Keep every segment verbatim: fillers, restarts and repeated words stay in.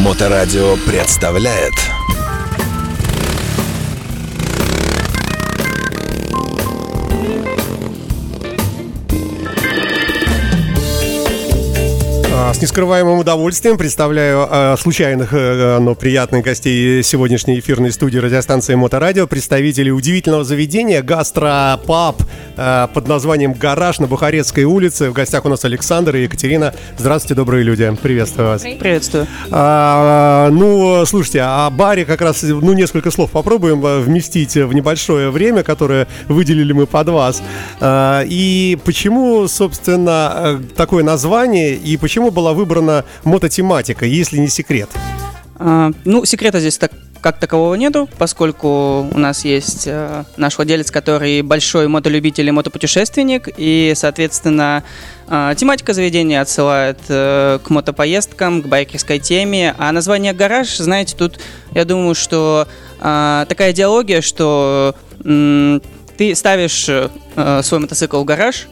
Моторадио представляет. С нескрываемым удовольствием представляю э, случайных, э, но приятных гостей сегодняшней эфирной студии радиостанции Моторадио, представителей удивительного заведения гастропаб э, под названием «Гараж» на Бухарестской улице. В гостях у нас Александр и Екатерина. Здравствуйте, добрые люди. Приветствую вас. Приветствую. А, ну, слушайте, о баре как раз, ну, несколько слов попробуем вместить в небольшое время, которое выделили мы под вас. А, и почему, собственно, такое название и почему была выбрана мототематика, если не секрет? А, ну, секрета здесь так, как такового нету, поскольку у нас есть а, наш владелец, который большой мотолюбитель и мотопутешественник, и, соответственно, а, тематика заведения отсылает а, к мотопоездкам, к байкерской теме, а название «Гараж», знаете, тут, я думаю, что а, такая идеология, что м- ты ставишь а, свой мотоцикл в гараж,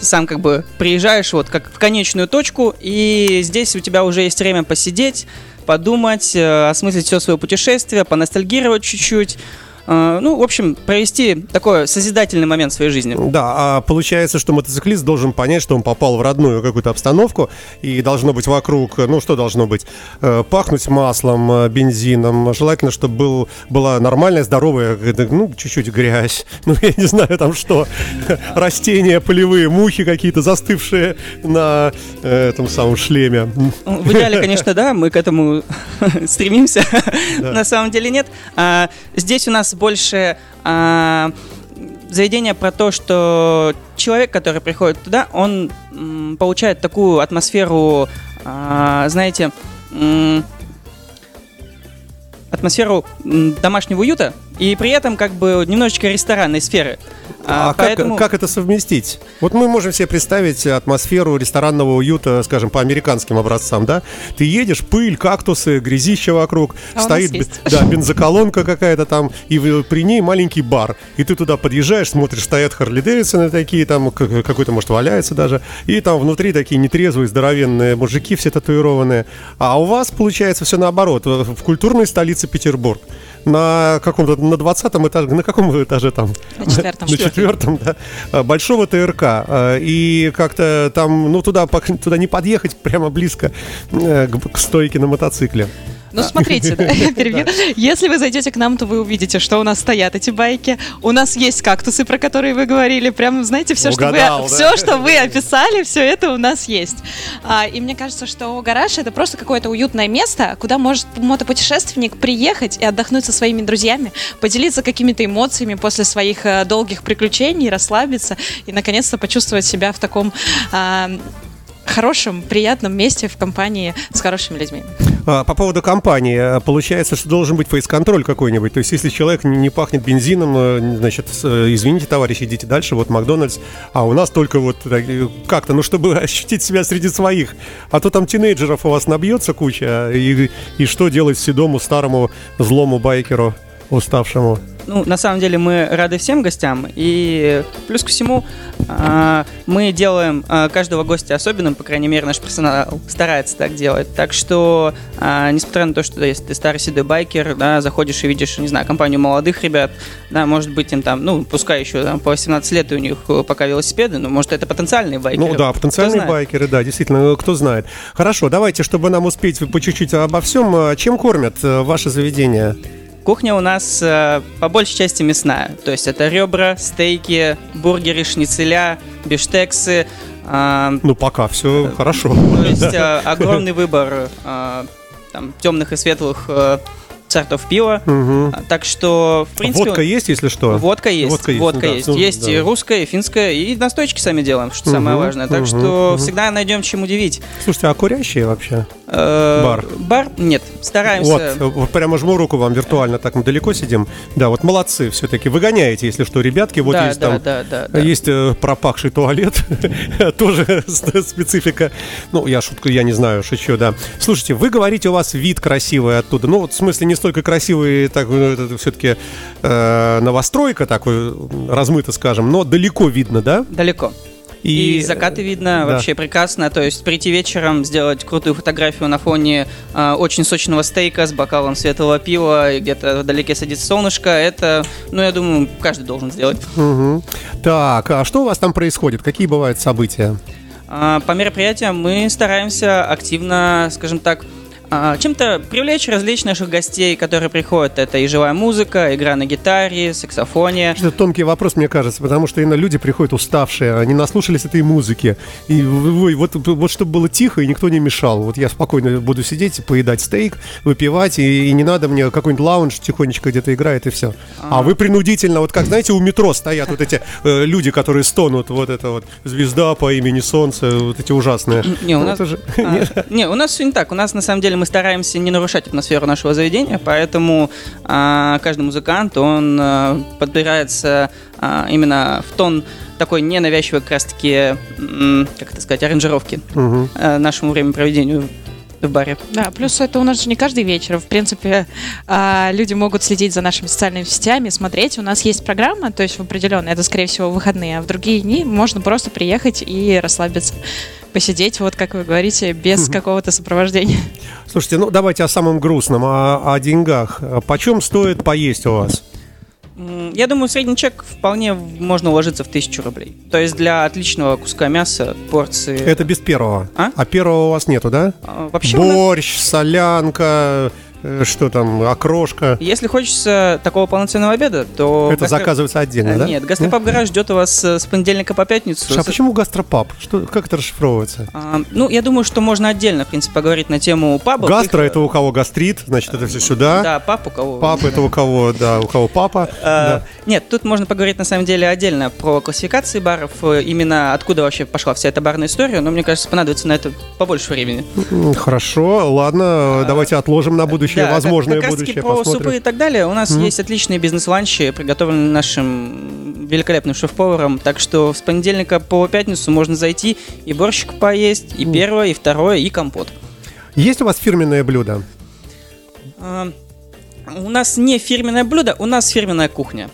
сам как бы приезжаешь вот как в конечную точку, и здесь у тебя уже есть время посидеть, подумать, осмыслить все свое путешествие, поностальгировать чуть-чуть. Ну, в общем, провести такой созидательный момент в своей жизни. Да, а получается, что мотоциклист должен понять, что он попал в родную какую-то обстановку. И должно быть вокруг, ну что должно быть? Пахнуть маслом, бензином. Желательно, чтобы был, была нормальная, здоровая, ну, чуть-чуть грязь. Ну, я не знаю, там что. Растения, полевые, мухи какие-то застывшие на этом самом шлеме. В идеале, конечно, да, мы к этому стремимся. На самом деле нет. Здесь у нас больше а, заведение про то, что человек, который приходит туда, он м, получает такую атмосферу, а, знаете, м, атмосферу м, домашнего уюта и при этом как бы немножечко ресторанной сферы. А, а поэтому... как, как это совместить? Вот мы можем себе представить атмосферу ресторанного уюта, скажем, по американским образцам, да? Ты едешь, пыль, кактусы, грязище вокруг, а стоит да, бензоколонка какая-то там, и при ней маленький бар. И ты туда подъезжаешь, смотришь, стоят Харли-Дэвидсоны такие, там какой-то, может, валяется даже. И там внутри такие нетрезвые, здоровенные мужики все татуированные. А у вас, получается, все наоборот. В культурной столице Петербург. На каком-то, на двадцатом этаже, на каком этаже там? На четвертом. На четвертом, да. Большого ТРК. И как-то там, ну, туда, туда не подъехать прямо близко к стойке на мотоцикле. Ну, смотрите, да, я перебью. Да. Если вы зайдете к нам, то вы увидите, что у нас стоят эти байки. У нас есть кактусы, про которые вы говорили. Прям, знаете, все, угадал, что, вы, да? все что вы описали, все это у нас есть. А, и мне кажется, что гараж — это просто какое-то уютное место, куда может мотопутешественник приехать и отдохнуть со своими друзьями, поделиться какими-то эмоциями после своих а, долгих приключений, расслабиться и, наконец-то, почувствовать себя в таком... А, хорошем, приятном месте в компании с хорошими людьми. По поводу компании. Получается, что должен быть фейс-контроль какой-нибудь. То есть, если человек не пахнет бензином, значит, извините, товарищи, идите дальше, вот Макдональдс. А у нас только вот как-то, ну, чтобы ощутить себя среди своих. А то там тинейджеров у вас набьется куча. И, и что делать седому, старому, злому байкеру, уставшему? Ну, на самом деле, мы рады всем гостям. И плюс ко всему, э, мы делаем э, каждого гостя особенным. По крайней мере, наш персонал старается так делать. Так что, э, несмотря на то, что да, если ты старый седой байкер, да, заходишь и видишь, не знаю, компанию молодых ребят, да, может быть, им там, ну, пускай еще там, по восемнадцать лет у них пока велосипеды, но, может, это потенциальные байкеры. Ну да, потенциальные байкеры, да, действительно, кто знает. Хорошо, давайте, чтобы нам успеть по чуть-чуть обо всем, чем кормят ваше заведение? Кухня у нас э, по большей части мясная, то есть это ребра, стейки, бургеры, шницеля, бифштексы. Э, ну пока все э, хорошо. То есть э, огромный выбор э, там, темных и светлых э, сортов пива, угу. Так что в принципе водка он... есть, если что. Водка есть, водка есть, водка ну, да, есть, ну, есть да. И русская, и финская, и настойки сами делаем, что угу, самое важное. Так угу, что угу. всегда найдем чем удивить. Слушайте, а курящие вообще? Бар. Бар? Нет, стараемся. Вот, вот прямо жму руку вам виртуально, так мы далеко сидим. Да, вот молодцы все-таки. Выгоняете, если что, ребятки. Вот да, есть да, там, да, да, да. Есть э, пропахший туалет. Тоже специфика. Ну, я шутку, я не знаю, шучу, да. Слушайте, вы говорите, у вас вид красивый оттуда. Ну, вот в смысле не столько красивый, так, ну, это все-таки э, новостройка, так размыто скажем, но далеко видно, да? Далеко. И, и закаты видно, да, вообще прекрасно. То есть прийти вечером, сделать крутую фотографию на фоне э, очень сочного стейка с бокалом светлого пива, и где-то вдалеке садится солнышко. Это, ну, я думаю, каждый должен сделать. Угу. Так, а что у вас там происходит? Какие бывают события? А, по мероприятиям мы стараемся активно, скажем так, чем-то привлечь различных наших гостей, которые приходят. Это и живая музыка, игра на гитаре, саксофоне. Это тонкий вопрос, мне кажется, потому что иногда люди приходят уставшие, они наслушались этой музыки. И вот, вот чтобы было тихо и никто не мешал. Вот я спокойно буду сидеть, поедать стейк, выпивать, и, и не надо мне какой-нибудь лаунж тихонечко где-то играет, и все. А, а вы принудительно, вот как, знаете, у метро стоят вот эти э, люди, которые стонут, вот это вот звезда по имени Солнце, вот эти ужасные. Не, у нас вот, а, не, у нас все не так. У нас на самом деле мы стараемся не нарушать атмосферу нашего заведения, поэтому а, каждый музыкант, он а, подбирается а, именно в тон такой ненавязчивой, как раз таки, м- как это сказать, аранжировки угу. а, нашему времяпроведению в баре. Да, плюс это у нас же не каждый вечер. В принципе, люди могут следить за нашими социальными сетями, смотреть. У нас есть программа, то есть в определенные, это, скорее всего, выходные, а в другие дни можно просто приехать и расслабиться, посидеть, вот как вы говорите, без угу. какого-то сопровождения. Слушайте, ну давайте о самом грустном, о, о деньгах. Почем стоит поесть у вас? Я думаю, средний чек вполне можно уложиться в тысячу рублей. То есть для отличного куска мяса, порции... Это без первого. А, а первого у вас нету, да? А, вообще борщ, нас... солянка... Что там, окрошка? Если хочется такого полноценного обеда, то... Это гастро... заказывается отдельно, да? Нет, гастропаб «Гараж» ждет у вас с понедельника по пятницу. Слушай, а почему гастропаб? Что, как это расшифровывается? А, ну, я думаю, что можно отдельно, в принципе, поговорить на тему паба. Гастро — это у кого гастрит, значит, это все сюда. Да, пап у кого. Пап — это у кого, да, у кого папа. А, да. Нет, тут можно поговорить, на самом деле, отдельно про классификации баров, именно откуда вообще пошла вся эта барная история, но, мне кажется, понадобится на это побольше времени. Хорошо, ладно, а... давайте отложим на будущее. Да, возможное как, как будущее, про посмотрим. Супы и так далее. У нас mm. есть отличные бизнес-ланчи, приготовленные нашим великолепным шеф-поваром. Так что с понедельника по пятницу можно зайти и борщик поесть, и mm. первое, и второе, и компот. Есть у вас фирменное блюдо? Uh, у нас не фирменное блюдо, у нас фирменная кухня.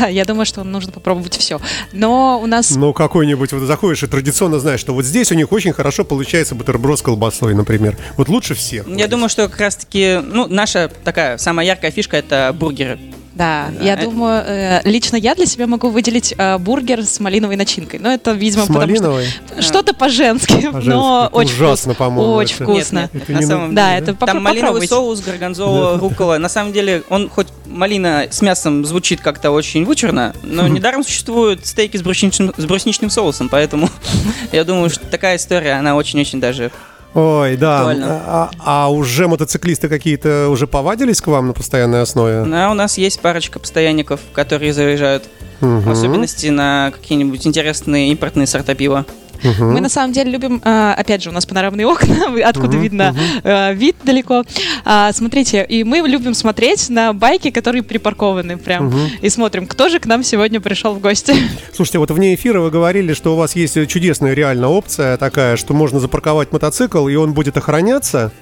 Да, я думаю, что нужно попробовать все. Но у нас... Ну, какой-нибудь, вот заходишь и традиционно знаешь, что вот здесь у них очень хорошо получается бутерброд с колбасой, например. Вот лучше всех. Я вот думаю, что как раз-таки, ну, наша такая самая яркая фишка — это бургеры. Да, да, я это... думаю, э, лично я для себя могу выделить э, бургер с малиновой начинкой. Но это, видимо, с потому малиновой? Что что-то по-женски, по-женски, но очень ужасно, вкусно, по-моему, очень это. вкусно. Нет, нет, это на самом... да, деле, да? Это там малиновый соус, горгонзола, руккола. На самом деле, он хоть малина с мясом звучит как-то очень вычурно, но недаром существуют стейки с брусничным, с брусничным соусом, поэтому я думаю, что такая история, она очень-очень даже... Ой, да. А, а уже мотоциклисты какие-то уже повадились к вам на постоянной основе? Да, у нас есть парочка постоянников, которые заезжают, угу. в особенности на какие-нибудь интересные импортные сорта пива. Угу. Мы на самом деле любим, опять же, у нас панорамные окна, откуда угу, видно угу. вид далеко. Смотрите, и мы любим смотреть на байки, которые припаркованы прям, угу. и смотрим, кто же к нам сегодня пришел в гости. Слушайте, вот вне эфира вы говорили, что у вас есть чудесная реально опция такая, что можно запарковать мотоцикл, и он будет охраняться,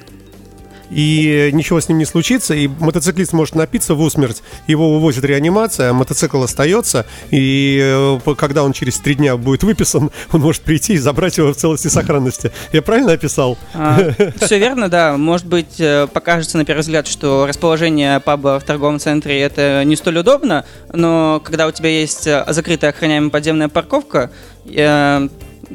и ничего с ним не случится, и мотоциклист может напиться вусмерть, его вывозит реанимация, а мотоцикл остается, и когда он через три дня будет выписан, он может прийти и забрать его в целости и сохранности. Я правильно описал? А, все верно, да. Может быть, покажется на первый взгляд, что расположение паба в торговом центре — это не столь удобно, но когда у тебя есть закрытая охраняемая подземная парковка, я...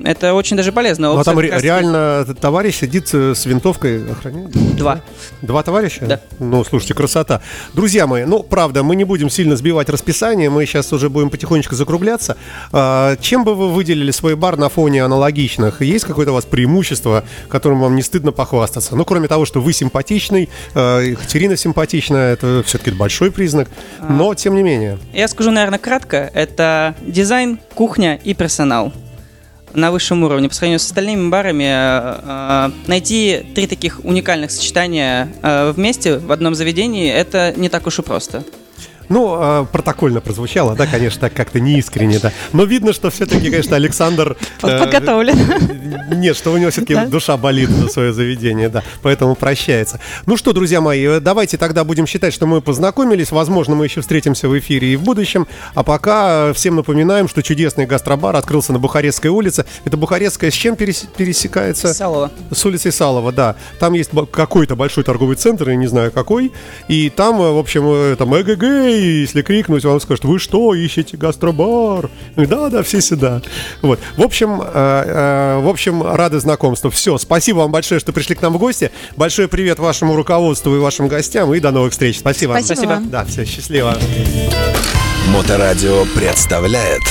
это очень даже полезно. Но там ре- реально товарищ сидит с винтовкой охраняет? Два. Два товарища? Да. Ну, слушайте, красота. Друзья мои, ну, правда, мы не будем сильно сбивать расписание, мы сейчас уже будем потихонечку закругляться. А, чем бы вы выделили свой бар на фоне аналогичных? Есть какое-то у вас преимущество, которым вам не стыдно похвастаться? Ну, кроме того, что вы симпатичный, Екатерина симпатичная, это все-таки большой признак, но тем не менее. Я скажу, наверное, кратко. Это дизайн, кухня и персонал на высшем уровне. По сравнению с остальными барами, э, найти три таких уникальных сочетания э, вместе в одном заведении — это не так уж и просто. Ну, протокольно прозвучало, да, конечно, так как-то неискренне, да. Но видно, что все-таки, конечно, Александр... Подготовлен. Нет, что у него все-таки душа болит за свое заведение, да, поэтому прощается. Ну что, друзья мои, давайте тогда будем считать, что мы познакомились. Возможно, мы еще встретимся в эфире и в будущем. А пока всем напоминаем, что чудесный гастробар открылся на Бухарестской улице. Это Бухарестская с чем пересекается? Салова. С улицей Салова, да. Там есть какой-то большой торговый центр, я не знаю какой. И там, в общем, там эгэгэ, если крикнуть, вам скажут: вы что, ищете гастробар? Да-да, все сюда. Вот. В общем, в общем, рады знакомству. Все, спасибо вам большое, что пришли к нам в гости. Большой привет вашему руководству и вашим гостям. И до новых встреч. Спасибо. Спасибо. Да, все, счастливо. Моторадио представляет.